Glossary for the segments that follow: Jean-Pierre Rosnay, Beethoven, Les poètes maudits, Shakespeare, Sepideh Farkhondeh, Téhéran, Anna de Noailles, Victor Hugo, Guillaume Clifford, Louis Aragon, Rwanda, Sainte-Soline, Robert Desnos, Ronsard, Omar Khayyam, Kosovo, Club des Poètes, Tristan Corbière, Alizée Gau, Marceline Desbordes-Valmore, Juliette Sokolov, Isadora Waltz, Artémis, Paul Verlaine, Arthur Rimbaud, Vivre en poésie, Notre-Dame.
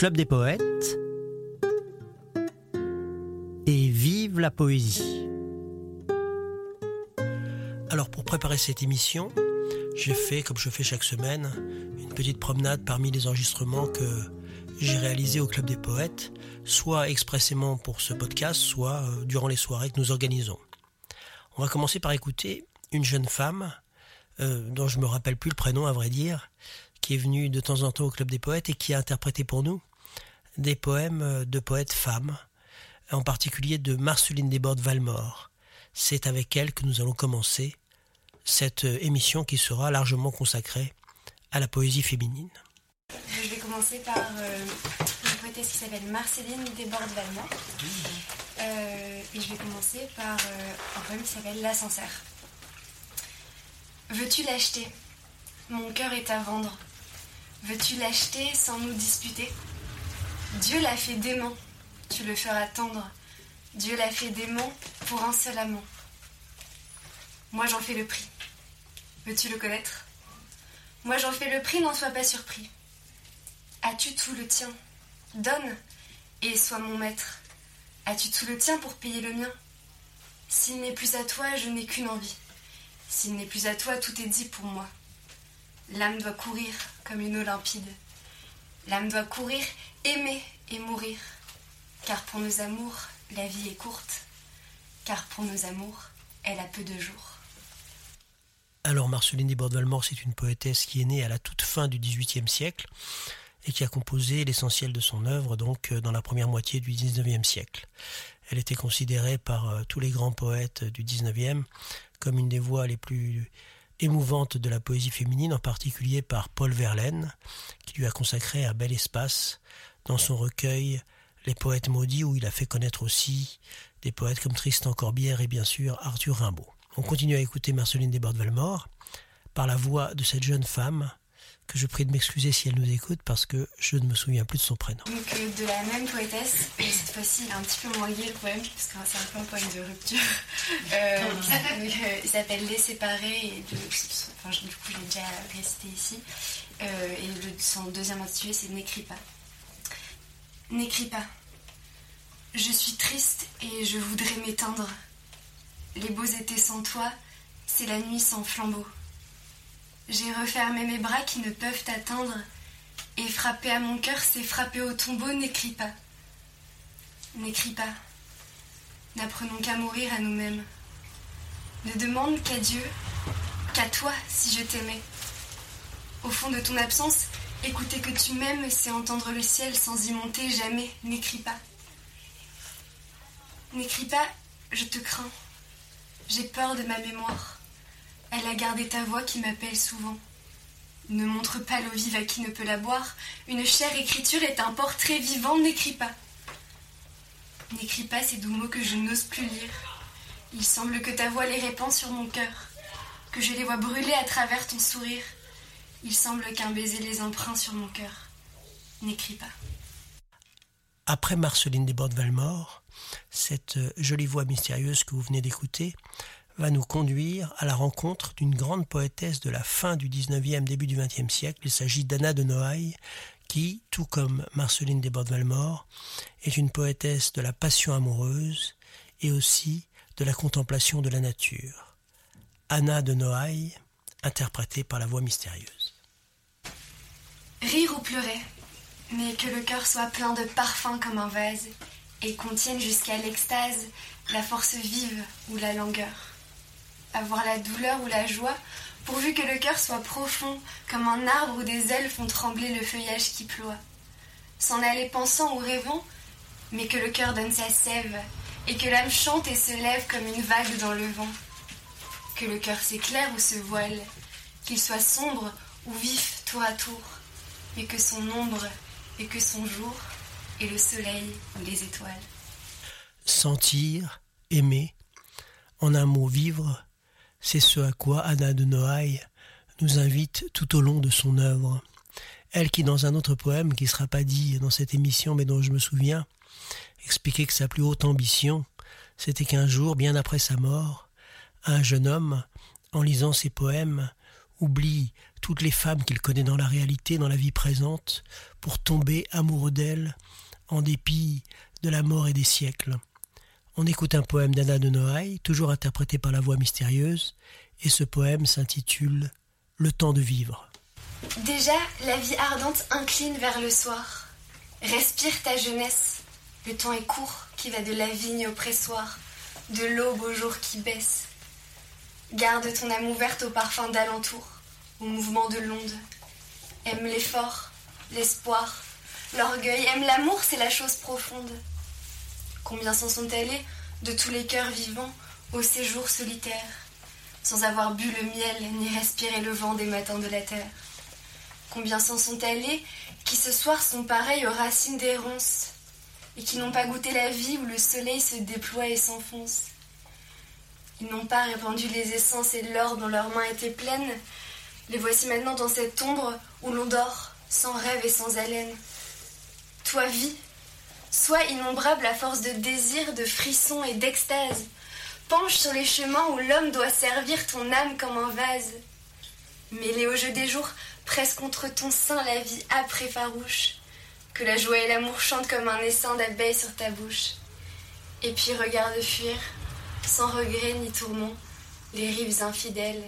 Club des Poètes et Vive la poésie. Alors pour préparer cette émission, j'ai fait, comme je fais chaque semaine, une petite promenade parmi les enregistrements que j'ai réalisés au Club des Poètes, soit expressément pour ce podcast, soit durant les soirées que nous organisons. On va commencer par écouter une jeune femme, dont je ne me rappelle plus le prénom à vrai dire, qui est venue de temps en temps au Club des Poètes et qui a interprété pour nous des poèmes de poètes femmes, en particulier de Marceline Desbordes-Valmore. C'est avec elle que nous allons commencer cette émission qui sera largement consacrée à la poésie féminine. Je vais commencer par une poétesse qui s'appelle Marceline Desbordes-Valmore. Et je vais commencer par un poème qui s'appelle L'ascenseur. Veux-tu l'acheter ? Mon cœur est à vendre. Veux-tu l'acheter sans nous disputer ? Dieu l'a fait d'aimant, tu le feras tendre. Dieu l'a fait d'aimant pour un seul amant. Moi j'en fais le prix. Veux-tu le connaître ? Moi j'en fais le prix, n'en sois pas surpris. As-tu tout le tien ? Donne et sois mon maître. As-tu tout le tien pour payer le mien ? S'il n'est plus à toi, je n'ai qu'une envie. S'il n'est plus à toi, tout est dit pour moi. L'âme doit courir comme une eau limpide. L'âme doit courir, aimer et mourir. Car pour nos amours, la vie est courte. Car pour nos amours, elle a peu de jours. Alors Marceline Desbordes-Valmore, c'est une poétesse qui est née à la toute fin du XVIIIe siècle et qui a composé l'essentiel de son œuvre donc dans la première moitié du XIXe siècle. Elle était considérée par tous les grands poètes du XIXe comme une des voix les plus émouvantes de la poésie féminine, en particulier par Paul Verlaine, qui lui a consacré un bel espace dans son recueil « Les poètes maudits » où il a fait connaître aussi des poètes comme Tristan Corbière et bien sûr Arthur Rimbaud. On continue à écouter Marceline Desbordes-Valmore par la voix de cette jeune femme que je prie de m'excuser si elle nous écoute parce que je ne me souviens plus de son prénom. Donc de la même poétesse, mais cette fois-ci il a un petit peu moins lié le poème parce que c'est un peu un poème de rupture. Il s'appelle Les séparés et du coup je l'ai déjà récité ici. Et son deuxième intitulé c'est N'écris pas. N'écris pas. Je suis triste et je voudrais m'éteindre. Les beaux étés sans toi, c'est la nuit sans flambeau. J'ai refermé mes bras qui ne peuvent t'atteindre, et frapper à mon cœur, c'est frapper au tombeau. N'écris pas. N'écris pas. N'apprenons qu'à mourir à nous-mêmes. Ne demande qu'à Dieu, qu'à toi, si je t'aimais. Au fond de ton absence, écouter que tu m'aimes, c'est entendre le ciel sans y monter jamais. N'écris pas. N'écris pas, je te crains. J'ai peur de ma mémoire. Elle a gardé ta voix qui m'appelle souvent. Ne montre pas l'eau vive à qui ne peut la boire. Une chère écriture est un portrait vivant. N'écris pas. N'écris pas ces doux mots que je n'ose plus lire. Il semble que ta voix les répand sur mon cœur, que je les vois brûler à travers ton sourire. Il semble qu'un baiser les empreint sur mon cœur. N'écris pas. Après Marceline Desbordes-Valmore, cette jolie voix mystérieuse que vous venez d'écouter va nous conduire à la rencontre d'une grande poétesse de la fin du 19e, début du 20e siècle. Il s'agit d'Anna de Noailles, qui, tout comme Marceline Desbordes-Valmore, est une poétesse de la passion amoureuse et aussi de la contemplation de la nature. Anna de Noailles, interprétée par la voix mystérieuse. Rire ou pleurer, mais que le cœur soit plein de parfums comme un vase et contienne jusqu'à l'extase la force vive ou la langueur. Avoir la douleur ou la joie, pourvu que le cœur soit profond, comme un arbre où des ailes font trembler le feuillage qui ploie. S'en aller pensant ou rêvant, mais que le cœur donne sa sève, et que l'âme chante et se lève comme une vague dans le vent. Que le cœur s'éclaire ou se voile, qu'il soit sombre ou vif tour à tour, mais que son ombre et que son jour est le soleil ou les étoiles. Sentir, aimer, en un mot vivre, c'est ce à quoi Anna de Noailles nous invite tout au long de son œuvre. Elle qui, dans un autre poème qui ne sera pas dit dans cette émission, mais dont je me souviens, expliquait que sa plus haute ambition, c'était qu'un jour, bien après sa mort, un jeune homme, en lisant ses poèmes, oublie toutes les femmes qu'il connaît dans la réalité, dans la vie présente, pour tomber amoureux d'elles en dépit de la mort et des siècles. On écoute un poème d'Anna de Noailles, toujours interprété par la voix mystérieuse, et ce poème s'intitule « Le temps de vivre ». Déjà, la vie ardente incline vers le soir. Respire ta jeunesse, le temps est court qui va de la vigne au pressoir, de l'aube au jour qui baisse. Garde ton âme ouverte au parfum d'alentour, au mouvement de l'onde. Aime l'effort, l'espoir, l'orgueil, aime l'amour, c'est la chose profonde. Combien s'en sont allés de tous les cœurs vivants au séjour solitaire, sans avoir bu le miel ni respiré le vent des matins de la terre. Combien s'en sont allés qui ce soir sont pareils aux racines des ronces, et qui n'ont pas goûté la vie où le soleil se déploie et s'enfonce. Ils n'ont pas répandu les essences et l'or dont leurs mains étaient pleines. Les voici maintenant dans cette ombre où l'on dort, sans rêve et sans haleine. Toi, vie, sois innombrable à force de désir, de frissons et d'extase. Penche sur les chemins où l'homme doit servir ton âme comme un vase. Mêlée au jeu des jours, presse contre ton sein la vie âpre et farouche. Que la joie et l'amour chantent comme un essaim d'abeilles sur ta bouche. Et puis regarde fuir, sans regret ni tourment, les rives infidèles,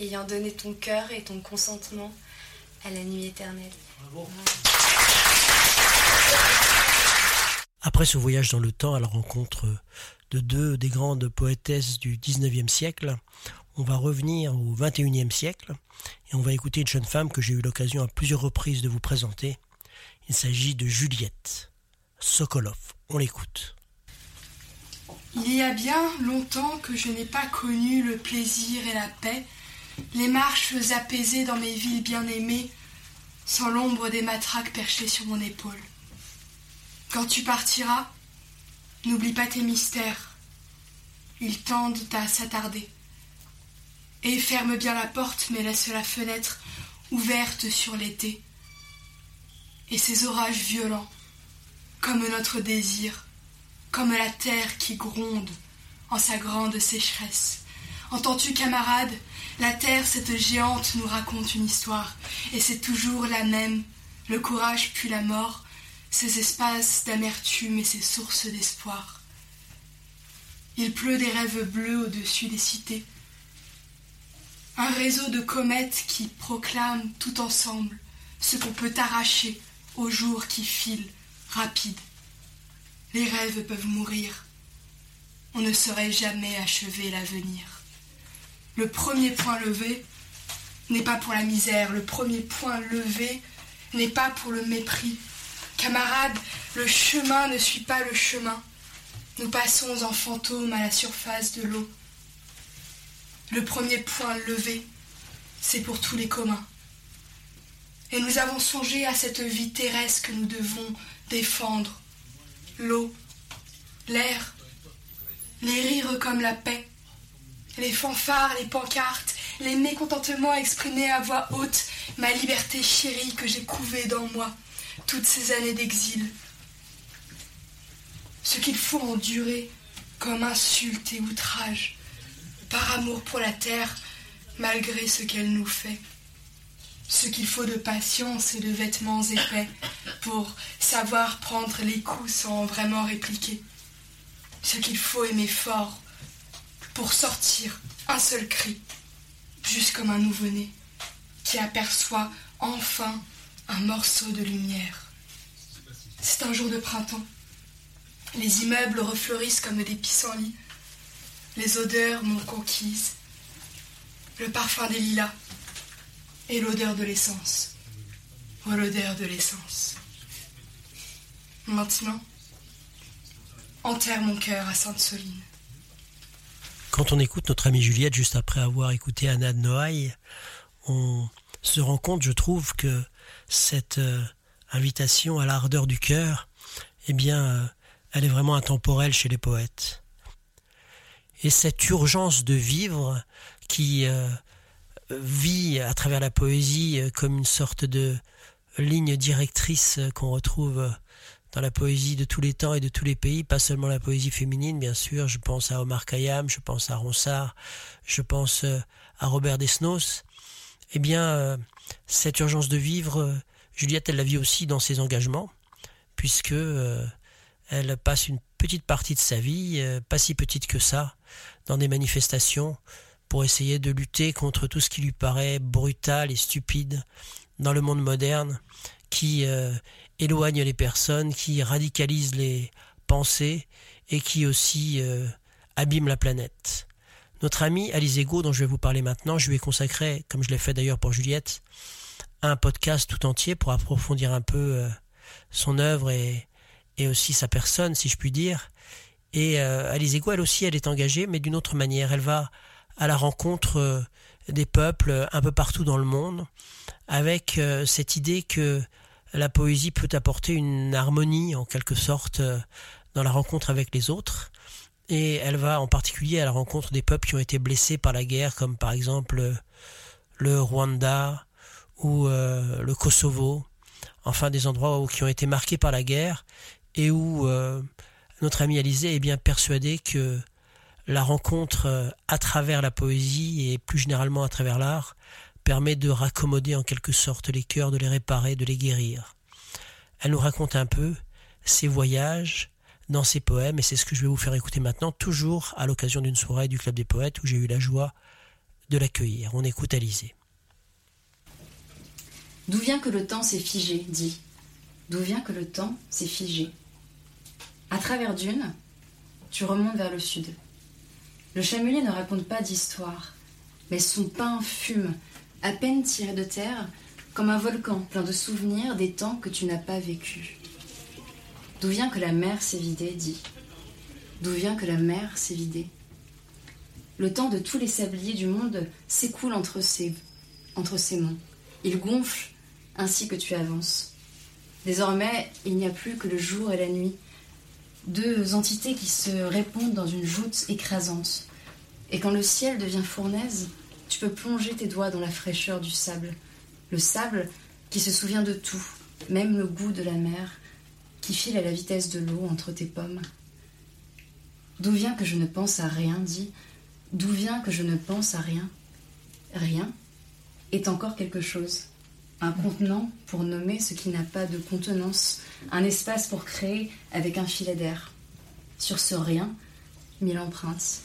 ayant donné ton cœur et ton consentement à la nuit éternelle. Bravo. Après ce voyage dans le temps à la rencontre de deux des grandes poétesses du XIXe siècle, on va revenir au XXIe siècle et on va écouter une jeune femme que j'ai eu l'occasion à plusieurs reprises de vous présenter. Il s'agit de Juliette Sokolov. On l'écoute. Il y a bien longtemps que je n'ai pas connu le plaisir et la paix, les marches apaisées dans mes villes bien-aimées, sans l'ombre des matraques perchées sur mon épaule. Quand tu partiras, n'oublie pas tes mystères. Ils tendent à s'attarder. Et ferme bien la porte, mais laisse la fenêtre ouverte sur l'été. Et ces orages violents, comme notre désir, comme la terre qui gronde en sa grande sécheresse. Entends-tu, camarade, la terre, cette géante, nous raconte une histoire, et c'est toujours la même, le courage puis la mort, ces espaces d'amertume et ces sources d'espoir. Il pleut des rêves bleus au-dessus des cités. Un réseau de comètes qui proclament tout ensemble ce qu'on peut arracher au jour qui file, rapide. Les rêves peuvent mourir. On ne saurait jamais achever l'avenir. Le premier point levé n'est pas pour la misère. Le premier point levé n'est pas pour le mépris. Camarades, le chemin ne suit pas le chemin. Nous passons en fantôme à la surface de l'eau. Le premier point levé, c'est pour tous les communs. Et nous avons songé à cette vie terrestre que nous devons défendre. L'eau, l'air, les rires comme la paix, les fanfares, les pancartes, les mécontentements exprimés à voix haute, ma liberté chérie que j'ai couvée dans moi. Toutes ces années d'exil, ce qu'il faut endurer comme insulte et outrage, par amour pour la terre, malgré ce qu'elle nous fait, ce qu'il faut de patience et de vêtements épais pour savoir prendre les coups sans vraiment répliquer, ce qu'il faut aimer fort pour sortir un seul cri, juste comme un nouveau-né qui aperçoit enfin un morceau de lumière. C'est un jour de printemps. Les immeubles refleurissent comme des pissenlits. Les odeurs m'ont conquise. Le parfum des lilas et l'odeur de l'essence. Oh, l'odeur de l'essence. Maintenant, enterre mon cœur à Sainte-Soline. Quand on écoute notre amie Juliette, juste après avoir écouté Anna de Noailles, on se rend compte, je trouve, que cette invitation à l'ardeur du cœur, elle est vraiment intemporelle chez les poètes. Et cette urgence de vivre qui vit à travers la poésie comme une sorte de ligne directrice qu'on retrouve dans la poésie de tous les temps et de tous les pays, pas seulement la poésie féminine, bien sûr. Je pense à Omar Khayyam, je pense à Ronsard, je pense à Robert Desnos. eh bien, cette urgence de vivre, Juliette, elle la vit aussi dans ses engagements, puisque elle passe une petite partie de sa vie, pas si petite que ça, dans des manifestations pour essayer de lutter contre tout ce qui lui paraît brutal et stupide dans le monde moderne, qui éloigne les personnes, qui radicalise les pensées et qui aussi abîme la planète. Notre amie Alizée Gau, dont je vais vous parler maintenant, je lui ai consacré, comme je l'ai fait d'ailleurs pour Juliette, un podcast tout entier pour approfondir un peu son œuvre et aussi sa personne, si je puis dire. Et Alizée Gau, elle aussi, elle est engagée, mais d'une autre manière. Elle va à la rencontre des peuples un peu partout dans le monde, avec cette idée que la poésie peut apporter une harmonie, en quelque sorte, dans la rencontre avec les autres. Et elle va en particulier à la rencontre des peuples qui ont été blessés par la guerre, comme par exemple le Rwanda ou le Kosovo, enfin des endroits qui ont été marqués par la guerre, et où notre amie Alizée est bien persuadée que la rencontre à travers la poésie et plus généralement à travers l'art permet de raccommoder en quelque sorte les cœurs, de les réparer, de les guérir. Elle nous raconte un peu ses voyages dans ses poèmes, et c'est ce que je vais vous faire écouter maintenant, toujours à l'occasion d'une soirée du Club des Poètes où j'ai eu la joie de l'accueillir. On écoute Alizée. D'où vient que le temps s'est figé, dit. D'où vient que le temps s'est figé. À travers dunes, tu remontes vers le sud. Le chamelier ne raconte pas d'histoire, mais son pain fume, à peine tiré de terre, comme un volcan plein de souvenirs des temps que tu n'as pas vécus. D'où vient que la mer s'est vidée, dit. D'où vient que la mer s'est vidée. Le temps de tous les sabliers du monde s'écoule entre ses monts. Il gonfle ainsi que tu avances. Désormais, il n'y a plus que le jour et la nuit, deux entités qui se répondent dans une joute écrasante. Et quand le ciel devient fournaise, tu peux plonger tes doigts dans la fraîcheur du sable. Le sable qui se souvient de tout, même le goût de la mer, qui file à la vitesse de l'eau entre tes pommes. D'où vient que je ne pense à rien, dit. D'où vient que je ne pense à rien. Rien est encore quelque chose. Un contenant pour nommer ce qui n'a pas de contenance. Un espace pour créer avec un filet d'air. Sur ce rien, mille empreintes.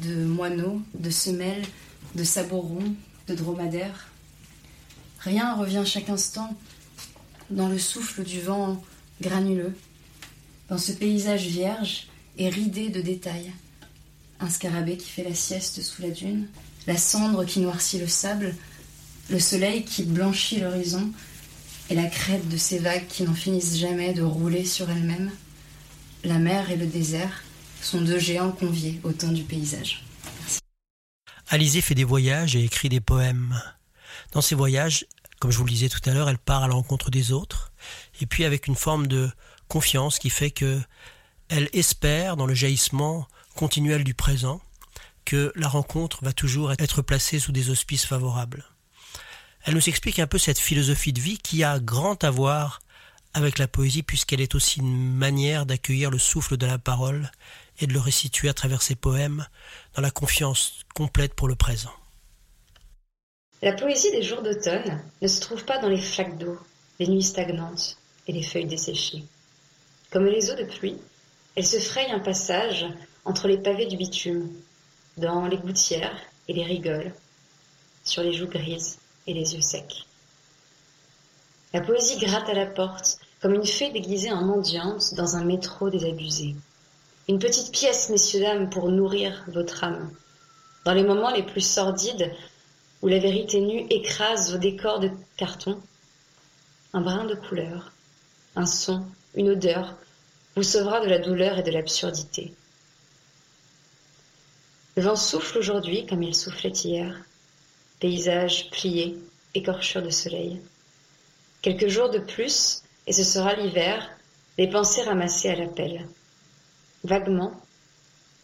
De moineaux, de semelles, de sabots ronds, de dromadaires. Rien revient chaque instant dans le souffle du vent granuleux, dans ce paysage vierge et ridé de détails. Un scarabée qui fait la sieste sous la dune, la cendre qui noircit le sable, le soleil qui blanchit l'horizon et la crête de ces vagues qui n'en finissent jamais de rouler sur elles-mêmes. La mer et le désert sont deux géants conviés au temps du paysage. Merci. Alizée fait des voyages et écrit des poèmes. Dans ses voyages, comme je vous le disais tout à l'heure, elle part à la rencontre des autres, et puis avec une forme de confiance qui fait que elle espère, dans le jaillissement continuel du présent, que la rencontre va toujours être placée sous des auspices favorables. Elle nous explique un peu cette philosophie de vie qui a grand à voir avec la poésie, puisqu'elle est aussi une manière d'accueillir le souffle de la parole et de le restituer à travers ses poèmes dans la confiance complète pour le présent. La poésie des jours d'automne ne se trouve pas dans les flaques d'eau, les nuits stagnantes et les feuilles desséchées. Comme les eaux de pluie, elle se fraye un passage entre les pavés du bitume, dans les gouttières et les rigoles, sur les joues grises et les yeux secs. La poésie gratte à la porte, comme une fée déguisée en mendiante dans un métro désabusé. Une petite pièce, messieurs, dames, pour nourrir votre âme. Dans les moments les plus sordides, où la vérité nue écrase vos décors de carton, un brin de couleur, un son, une odeur, vous sauvera de la douleur et de l'absurdité. Le vent souffle aujourd'hui comme il soufflait hier. Paysage plié, écorchure de soleil. Quelques jours de plus, et ce sera l'hiver, les pensées ramassées à la pelle. Vaguement,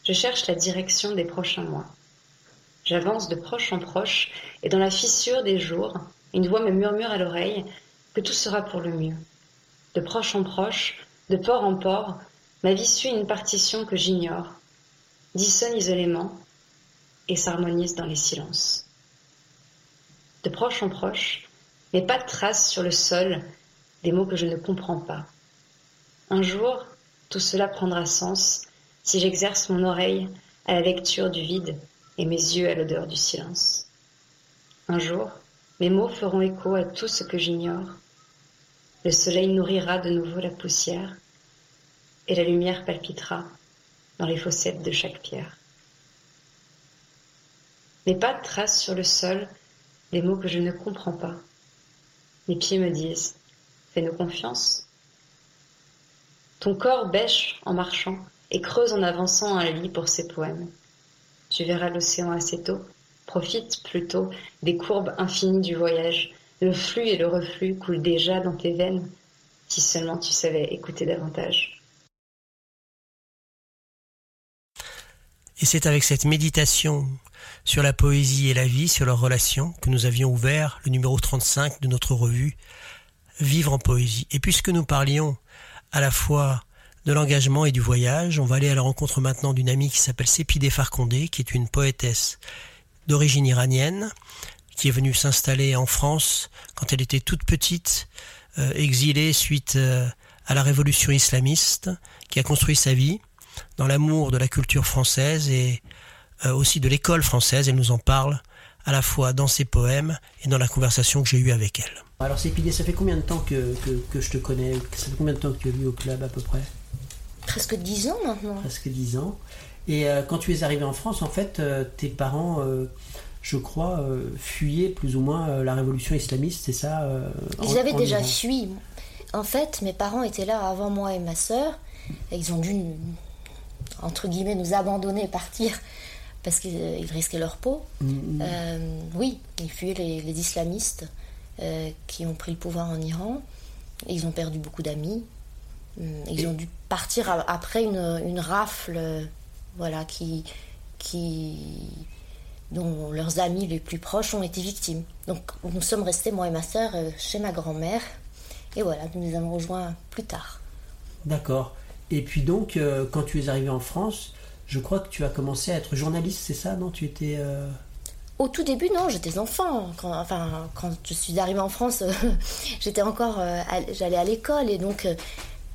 je cherche la direction des prochains mois. J'avance de proche en proche, et dans la fissure des jours, une voix me murmure à l'oreille que tout sera pour le mieux. De proche en proche, de port en port, ma vie suit une partition que j'ignore, dissonne isolément et s'harmonise dans les silences. de proche en proche, mais pas de traces sur le sol des mots que je ne comprends pas. Un jour, tout cela prendra sens si j'exerce mon oreille à la lecture du vide et mes yeux à l'odeur du silence. Un jour, mes mots feront écho à tout ce que j'ignore. Le soleil nourrira de nouveau la poussière et la lumière palpitera dans les fossettes de chaque pierre. Mes pas tracent sur le sol des mots que je ne comprends pas. Mes pieds me disent « Fais-nous confiance ». Ton corps bêche en marchant et creuse en avançant un lit pour ses poèmes. Tu verras l'océan assez tôt, profite plutôt des courbes infinies du voyage. Le flux et le reflux coulent déjà dans tes veines, si seulement tu savais écouter davantage. Et c'est avec cette méditation sur la poésie et la vie, sur leurs relations, que nous avions ouvert le numéro 35 de notre revue « Vivre en poésie ». Et puisque nous parlions à la fois de l'engagement et du voyage, on va aller à la rencontre maintenant d'une amie qui s'appelle Sepideh Farkhondeh, qui est une poétesse d'origine iranienne, qui est venue s'installer en France quand elle était toute petite, exilée suite à la révolution islamiste, qui a construit sa vie dans l'amour de la culture française et aussi de l'école française. Elle nous en parle à la fois dans ses poèmes et dans la conversation que j'ai eue avec elle. Alors Sepideh, ça fait combien de temps que je te connais? Ça fait combien de temps que tu es venue au club à peu près? Presque 10 ans maintenant. Presque 10 ans. Et quand tu es arrivée en France, en fait, tes parents, je crois, fuyaient plus ou moins la révolution islamiste, c'est ça? Ils avaient déjà fui. En fait, mes parents étaient là avant moi et ma sœur. Et ils ont dû, entre guillemets, nous abandonner et partir parce qu'ils risquaient leur peau. Mmh. Oui, ils fuyaient les islamistes qui ont pris le pouvoir en Iran. Et ils ont perdu beaucoup d'amis. Ils ont dû partir après une rafle, voilà, dont leurs amis les plus proches ont été victimes. Donc nous sommes restés, moi et ma sœur, chez ma grand-mère. Et voilà, nous les avons rejoints plus tard. D'accord. Et puis donc, quand tu es arrivée en France, je crois que tu as commencé à être journaliste, c'est ça? Non, tu étais... Au tout début, non, j'étais enfant. Quand je suis arrivée en France, j'étais encore... j'allais à l'école. Et donc,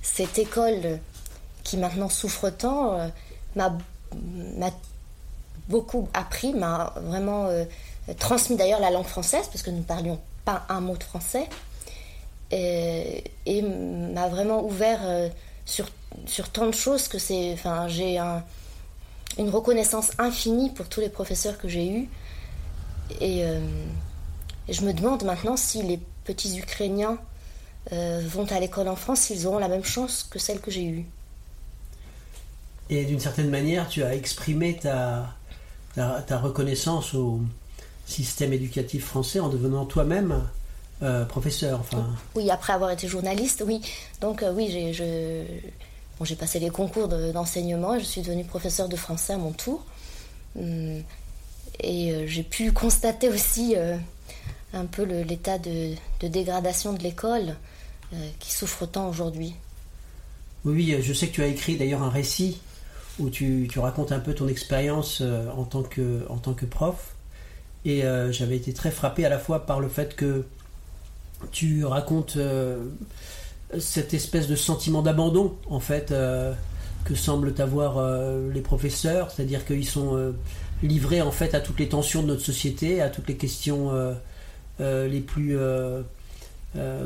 cette école qui maintenant souffre tant m'a beaucoup appris, m'a vraiment transmis d'ailleurs la langue française, parce que nous ne parlions pas un mot de français. Et m'a vraiment ouvert sur tant de choses que c'est... Enfin, j'ai une reconnaissance infinie pour tous les professeurs que j'ai eus. Et je me demande maintenant si les petits Ukrainiens vont à l'école en France, s'ils auront la même chance que celle que j'ai eue. Et d'une certaine manière, tu as exprimé ta reconnaissance au système éducatif français en devenant toi-même professeur. Enfin... Oui, après avoir été journaliste, oui. Donc oui, j'ai passé les concours d'enseignement et je suis devenue professeure de français à mon tour. Et j'ai pu constater aussi un peu l'état de dégradation de l'école qui souffre tant aujourd'hui. Oui, je sais que tu as écrit d'ailleurs un récit où tu racontes un peu ton expérience en tant que prof. Et j'avais été très frappé à la fois par le fait que tu racontes cette espèce de sentiment d'abandon, en fait, que semblent avoir les professeurs. C'est-à-dire qu'ils sont... livrés en fait à toutes les tensions de notre société, à toutes les questions les plus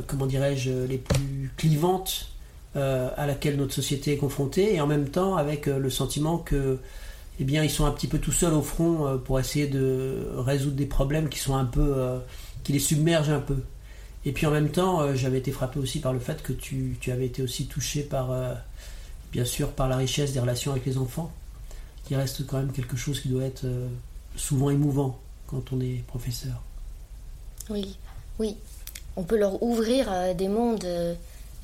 comment dirais-je, les plus clivantes à laquelle notre société est confrontée, et en même temps avec le sentiment que, eh bien, ils sont un petit peu tout seuls au front pour essayer de résoudre des problèmes qui sont un peu qui les submergent un peu. Et puis en même temps, j'avais été frappé aussi par le fait que tu avais été aussi touché par bien sûr par la richesse des relations avec les enfants, qui reste quand même quelque chose qui doit être souvent émouvant quand on est professeur. Oui, oui. On peut leur ouvrir des mondes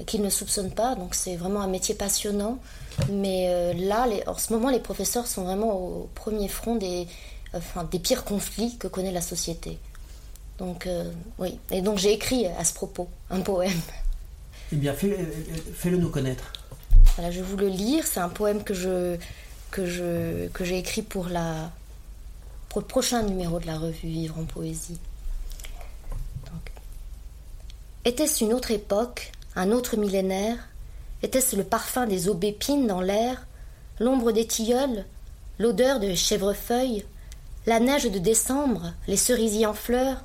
qu'ils ne soupçonnent pas, donc c'est vraiment un métier passionnant. Mais là, en ce moment, les professeurs sont vraiment au premier front des pires conflits que connaît la société. Donc oui, et donc j'ai écrit à ce propos un poème. Eh bien, fais-le nous connaître. Voilà, je vais vous le lire, c'est un poème que j'ai écrit pour le prochain numéro de la revue Vivre en poésie. Était-ce une autre époque, un autre millénaire? Était-ce le parfum des aubépines dans l'air, l'ombre des tilleuls, l'odeur de chèvrefeuille, la neige de décembre, les cerisiers en fleurs,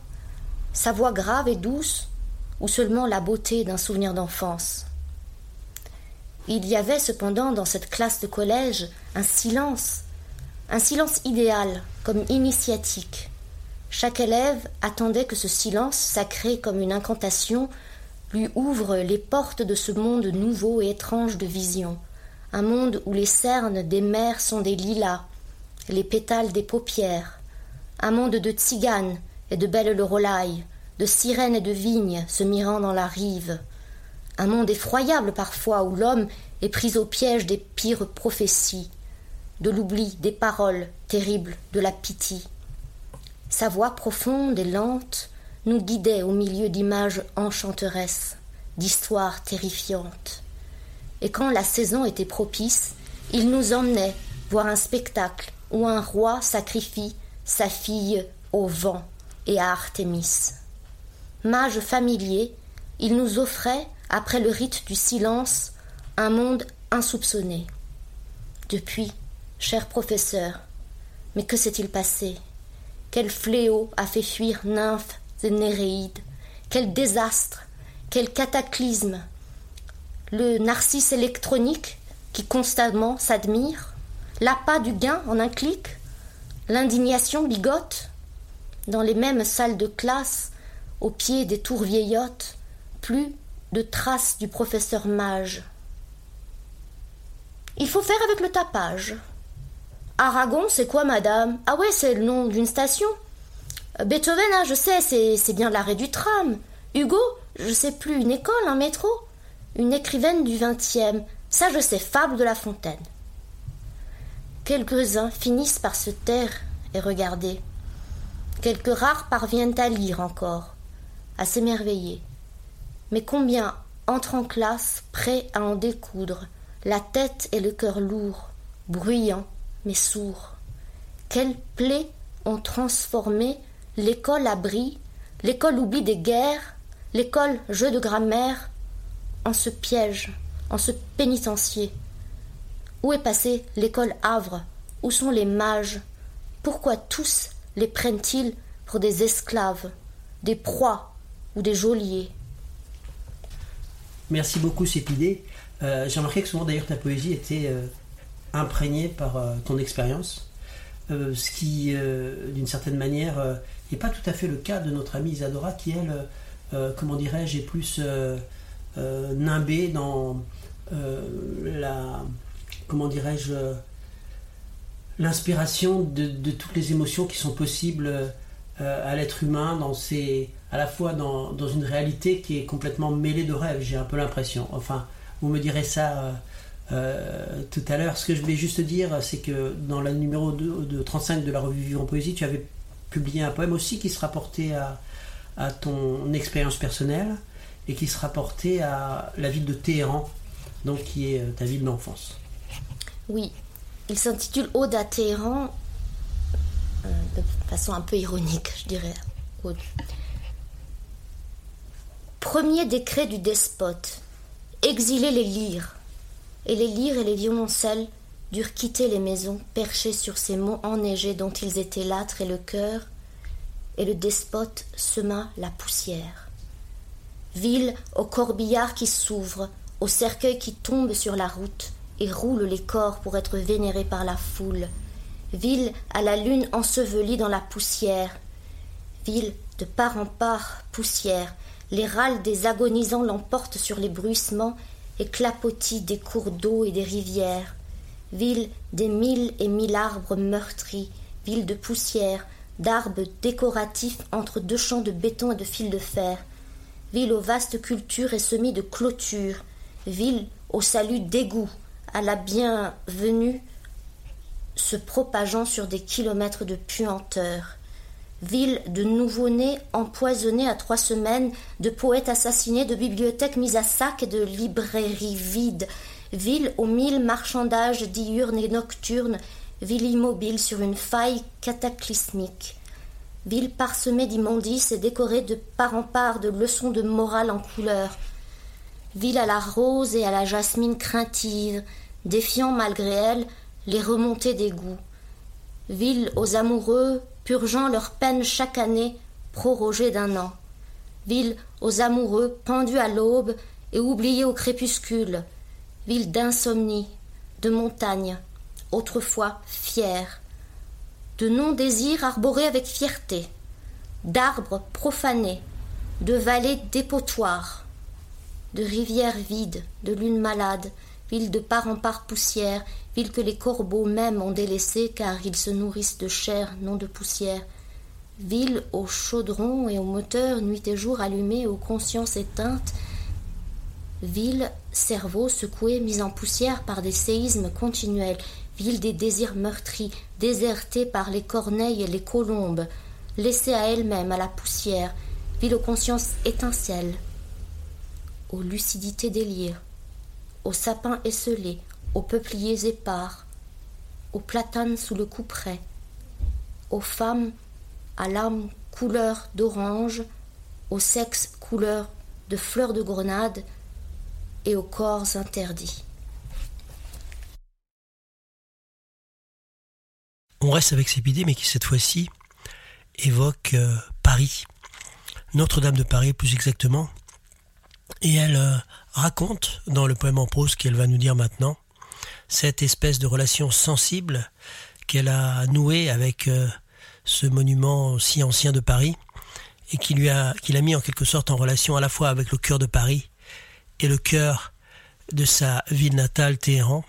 sa voix grave et douce, ou seulement la beauté d'un souvenir d'enfance? Il y avait cependant dans cette classe de collège un silence idéal, comme initiatique. Chaque élève attendait que ce silence, sacré comme une incantation, lui ouvre les portes de ce monde nouveau et étrange de vision, un monde où les cernes des mers sont des lilas, les pétales des paupières, un monde de tziganes et de belles le rolailles, de sirènes et de vignes se mirant dans la rive, un monde effroyable parfois où l'homme est pris au piège des pires prophéties, de l'oubli des paroles terribles de la pitié. Sa voix profonde et lente nous guidait au milieu d'images enchanteresses, d'histoires terrifiantes. Et quand la saison était propice, il nous emmenait voir un spectacle où un roi sacrifie sa fille au vent et à Artémis. Mage familier, il nous offrait, après le rite du silence, un monde insoupçonné. Depuis, cher professeur, mais que s'est-il passé ? Quel fléau a fait fuir nymphes et Néréides ? Quel désastre, quel cataclysme ! Le narcisse électronique qui constamment s'admire ? L'appât du gain en un clic ? L'indignation bigote ? Dans les mêmes salles de classe, au pied des tours vieillottes, plus de traces du professeur mage. Il faut faire avec le tapage. Aragon, c'est quoi, madame ? Ah ouais, c'est le nom d'une station. Beethoven, hein, je sais, c'est bien l'arrêt du tram. Hugo, je sais plus, une école, un métro. Une écrivaine du 20e. Ça, je sais, Fable de La Fontaine. Quelques-uns finissent par se taire et regarder. Quelques rares parviennent à lire encore, à s'émerveiller. Mais combien entrent en classe, prêts à en découdre, la tête et le cœur lourd, bruyants, mais sourds. Quelles plaies ont transformé l'école abri, l'école oubli des guerres, l'école jeu de grammaire, en ce piège, en ce pénitencier. Où est passée l'école Havre? Où sont les mages? Pourquoi tous les prennent-ils pour des esclaves, des proies ou des geôliers? Merci beaucoup, Sepideh. J'ai remarqué que souvent, d'ailleurs, ta poésie était imprégnée par ton expérience, ce qui, d'une certaine manière, n'est pas tout à fait le cas de notre amie Isadora, qui, elle, comment dirais-je, est plus nimbée dans l'inspiration de toutes les émotions qui sont possibles à l'être humain, à la fois dans une réalité qui est complètement mêlée de rêves, j'ai un peu l'impression. Enfin, vous me direz ça tout à l'heure. Ce que je voulais juste dire, c'est que dans la numéro 2 de 35 de la revue Vivre en poésie, tu avais publié un poème aussi qui se rapportait à ton expérience personnelle et qui se rapportait à la ville de Téhéran, donc qui est ta ville d'enfance. Oui, il s'intitule Ode à Téhéran, de façon un peu ironique, je dirais. Ode. Premier décret du despote, exiler les lyres. Et les lyres et les violoncelles durent quitter les maisons perchées sur ces monts enneigés dont ils étaient l'âtre et le cœur, et le despote sema la poussière. Ville au corbillard qui s'ouvre, au cercueil qui tombe sur la route, et roule les corps pour être vénérés par la foule. Ville à la lune ensevelie dans la poussière. Ville de part en part, poussière. Les râles des agonisants l'emportent sur les bruissements et clapotis des cours d'eau et des rivières. Ville des mille et mille arbres meurtris. Ville de poussière, d'arbres décoratifs entre deux champs de béton et de fils de fer. Ville aux vastes cultures et semis de clôtures. Ville au salut d'égouts, à la bienvenue se propageant sur des kilomètres de puanteur. Ville de nouveau-nés empoisonnés à 3 semaines, de poètes assassinés, de bibliothèques mises à sac et de librairies vides. Ville aux 1000 marchandages diurnes et nocturnes, ville immobile sur une faille cataclysmique. ville parsemée d'immondices et décorée de part en part de leçons de morale en couleur, ville à la rose et à la jasmine craintive, défiant malgré elle les remontées des goûts, ville aux amoureux purgeant leurs peines chaque année prorogée d'un an, ville aux amoureux pendus à l'aube et oubliés au crépuscule, ville d'insomnie, de montagne, autrefois fière, de non-désir arboré avec fierté, d'arbres profanés, de vallées dépotoirs, de rivières vides, de lunes malades, ville de part en part poussière, ville que les corbeaux même ont délaissée car ils se nourrissent de chair, non de poussière, ville aux chaudrons et aux moteurs, nuit et jour allumés, aux consciences éteintes, ville, cerveau secoué, mis en poussière par des séismes continuels, ville des désirs meurtris, désertée par les corneilles et les colombes, laissée à elle-même, à la poussière, ville aux consciences étincelles, aux lucidités délires, aux sapins esselés, aux peupliers épars, aux platanes sous le couperet, aux femmes à l'âme couleur d'orange, au sexe couleur de fleurs de grenade et aux corps interdits. On reste avec Sepideh, mais qui cette fois-ci évoque Paris, Notre-Dame de Paris plus exactement. Et elle raconte dans le poème en prose qu'elle va nous dire maintenant cette espèce de relation sensible qu'elle a nouée avec ce monument si ancien de Paris et qui l'a mis en quelque sorte en relation à la fois avec le cœur de Paris et le cœur de sa ville natale, Téhéran,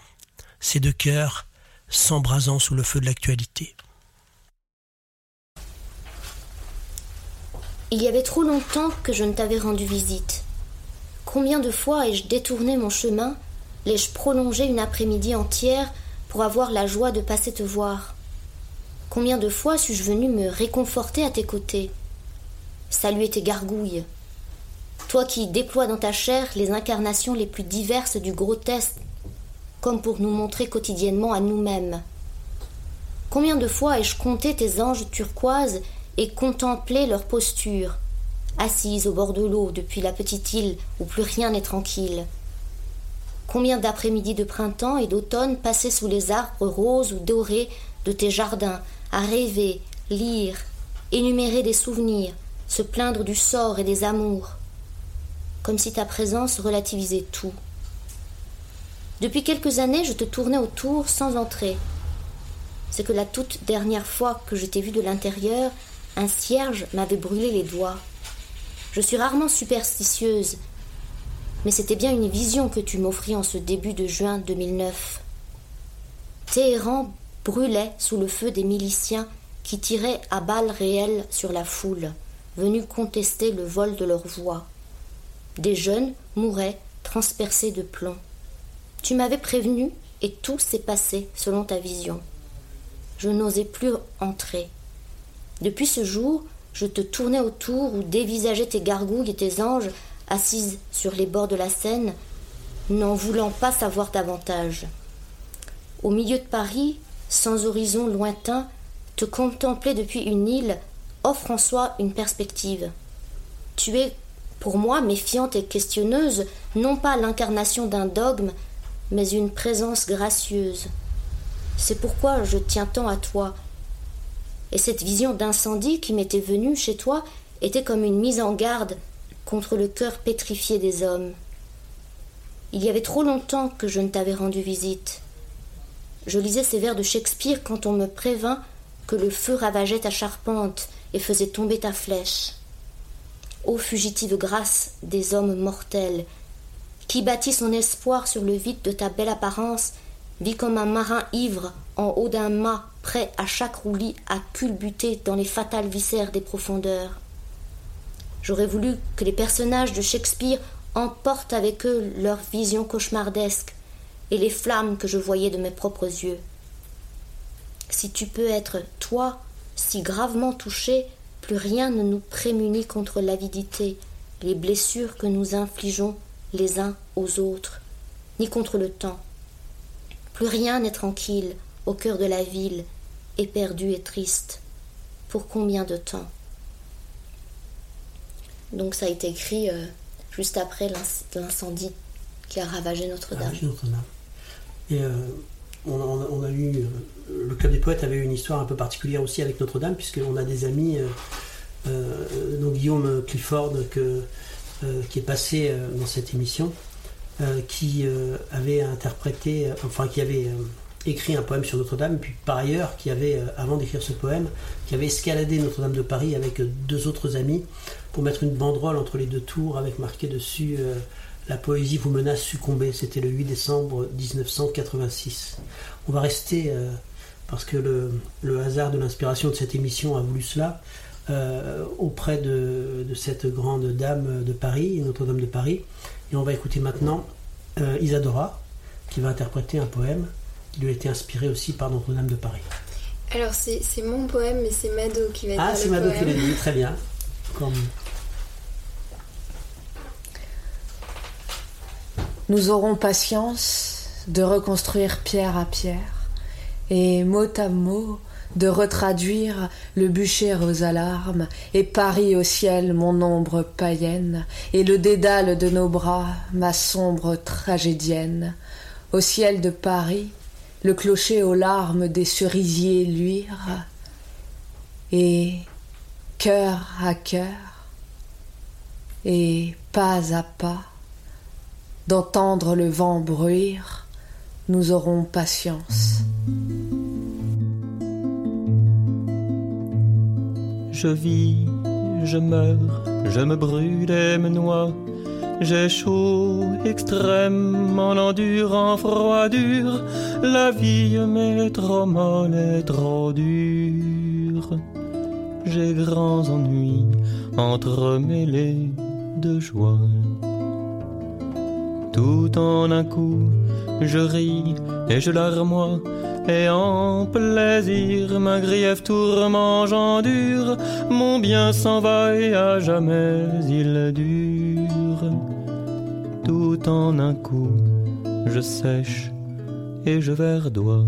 ces deux cœurs s'embrasant sous le feu de l'actualité. Il y avait trop longtemps que je ne t'avais rendu visite. Combien de fois ai-je détourné mon chemin, l'ai-je prolongé une après-midi entière pour avoir la joie de passer te voir? Combien de fois suis-je venu me réconforter à tes côtés? Saluer tes gargouilles. Toi qui déploies dans ta chair les incarnations les plus diverses du grotesque, comme pour nous montrer quotidiennement à nous-mêmes. Combien de fois ai-je compté tes anges turquoises et contemplé leur posture, assises au bord de l'eau depuis la petite île où plus rien n'est tranquille. Combien d'après-midi de printemps et d'automne passés sous les arbres roses ou dorés de tes jardins, à rêver, lire, énumérer des souvenirs, se plaindre du sort et des amours, comme si ta présence relativisait tout. Depuis quelques années, je te tournais autour sans entrer. C'est que la toute dernière fois que je t'ai vu de l'intérieur, un cierge m'avait brûlé les doigts. Je suis rarement superstitieuse, mais c'était bien une vision que tu m'offris en ce début de juin 2009. Téhéran brûlait sous le feu des miliciens qui tiraient à balles réelles sur la foule, venus contester le vol de leur voix. Des jeunes mouraient, transpercés de plomb. Tu m'avais prévenu et tout s'est passé selon ta vision. Je n'osais plus entrer. Depuis ce jour, je te tournais autour ou dévisageais tes gargouilles et tes anges assises sur les bords de la Seine, n'en voulant pas savoir davantage. Au milieu de Paris, sans horizon lointain, te contempler depuis une île offre en soi une perspective. Tu es, pour moi, méfiante et questionneuse, non pas l'incarnation d'un dogme, mais une présence gracieuse. C'est pourquoi je tiens tant à toi. Et cette vision d'incendie qui m'était venue chez toi était comme une mise en garde contre le cœur pétrifié des hommes. Il y avait trop longtemps que je ne t'avais rendu visite. Je lisais ces vers de Shakespeare quand on me prévint que le feu ravageait ta charpente et faisait tomber ta flèche. Ô fugitive grâce des hommes mortels, qui bâtit son espoir sur le vide de ta belle apparence, vit comme un marin ivre en haut d'un mât, prêt à chaque roulis à culbuter dans les fatales viscères des profondeurs. J'aurais voulu que les personnages de Shakespeare emportent avec eux leur vision cauchemardesque et les flammes que je voyais de mes propres yeux. Si tu peux être, toi, si gravement touché, plus rien ne nous prémunit contre l'avidité, les blessures que nous infligeons les uns aux autres, ni contre le temps. Plus rien n'est tranquille au cœur de la ville, éperdu et triste. Pour combien de temps ? Donc ça a été écrit juste après l'incendie qui a ravagé Notre-Dame. Et on a eu... le Club des Poètes avait eu une histoire un peu particulière aussi avec Notre-Dame, puisqu'on a des amis, dont Guillaume Clifford, qui est passé dans cette émission, qui avait interprété, écrit un poème sur Notre-Dame, puis par ailleurs, qui avait, avant d'écrire ce poème, qui avait escaladé Notre-Dame de Paris avec deux autres amis pour mettre une banderole entre les deux tours avec marqué dessus « La poésie vous menace succomber ». C'était le 8 décembre 1986. On va rester, parce que le hasard de l'inspiration de cette émission a voulu cela, auprès de cette grande dame de Paris, Notre-Dame de Paris. Et on va écouter maintenant Isadora, qui va interpréter un poème qui lui a été inspiré aussi par Notre-Dame de Paris. Alors c'est mon poème, mais c'est Mado qui va dire le poème. Ah, c'est Mado qui l'a dit, très bien. Comme... Nous aurons patience de reconstruire pierre à pierre et mot à mot de retraduire le bûcher aux alarmes et Paris au ciel, mon ombre païenne et le dédale de nos bras, ma sombre tragédienne. Au ciel de Paris, le clocher aux larmes des cerisiers luire et cœur à cœur et pas à pas d'entendre le vent bruire, nous aurons patience. Je vis, je meurs, je me brûle et me noie. J'ai chaud extrême en endurant froid dur. La vie m'est trop molle et trop dure. J'ai grands ennuis entremêlés de joie. Tout en un coup, je ris et je larmoie. Et en plaisir, ma grief tourment j'endure. Mon bien s'en va et à jamais il dure. Tout en un coup, je sèche et je verdois.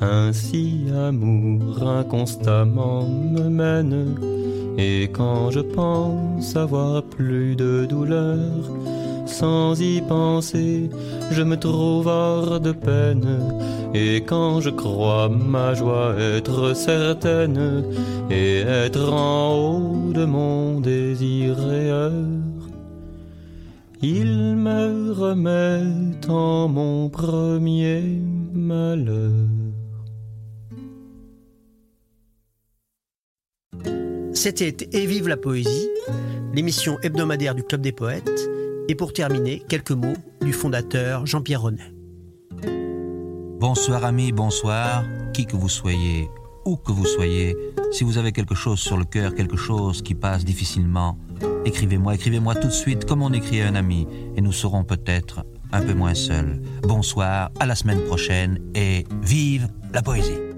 Ainsi amour inconstamment me mène. Et quand je pense avoir plus de douleur, sans y penser, je me trouve hors de peine. Et quand je crois ma joie être certaine et être en haut de mon désir réel, il me remet en mon premier malheur. C'était Et vive la poésie, l'émission hebdomadaire du Club des Poètes. Et pour terminer, quelques mots du fondateur Jean-Pierre Rosnay. Bonsoir amis, bonsoir, qui que vous soyez, où que vous soyez, si vous avez quelque chose sur le cœur, quelque chose qui passe difficilement, écrivez-moi tout de suite comme on écrit à un ami et nous serons peut-être un peu moins seuls. Bonsoir, à la semaine prochaine et vive la poésie.